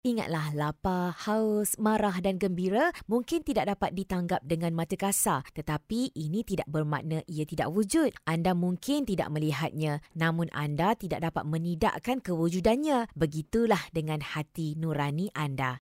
Ingatlah, lapar, haus, marah dan gembira mungkin tidak dapat ditanggap dengan mata kasar. Tetapi ini tidak bermakna ia tidak wujud. Anda mungkin tidak melihatnya, namun anda tidak dapat menidakkan kewujudannya. Begitulah dengan hati nurani anda.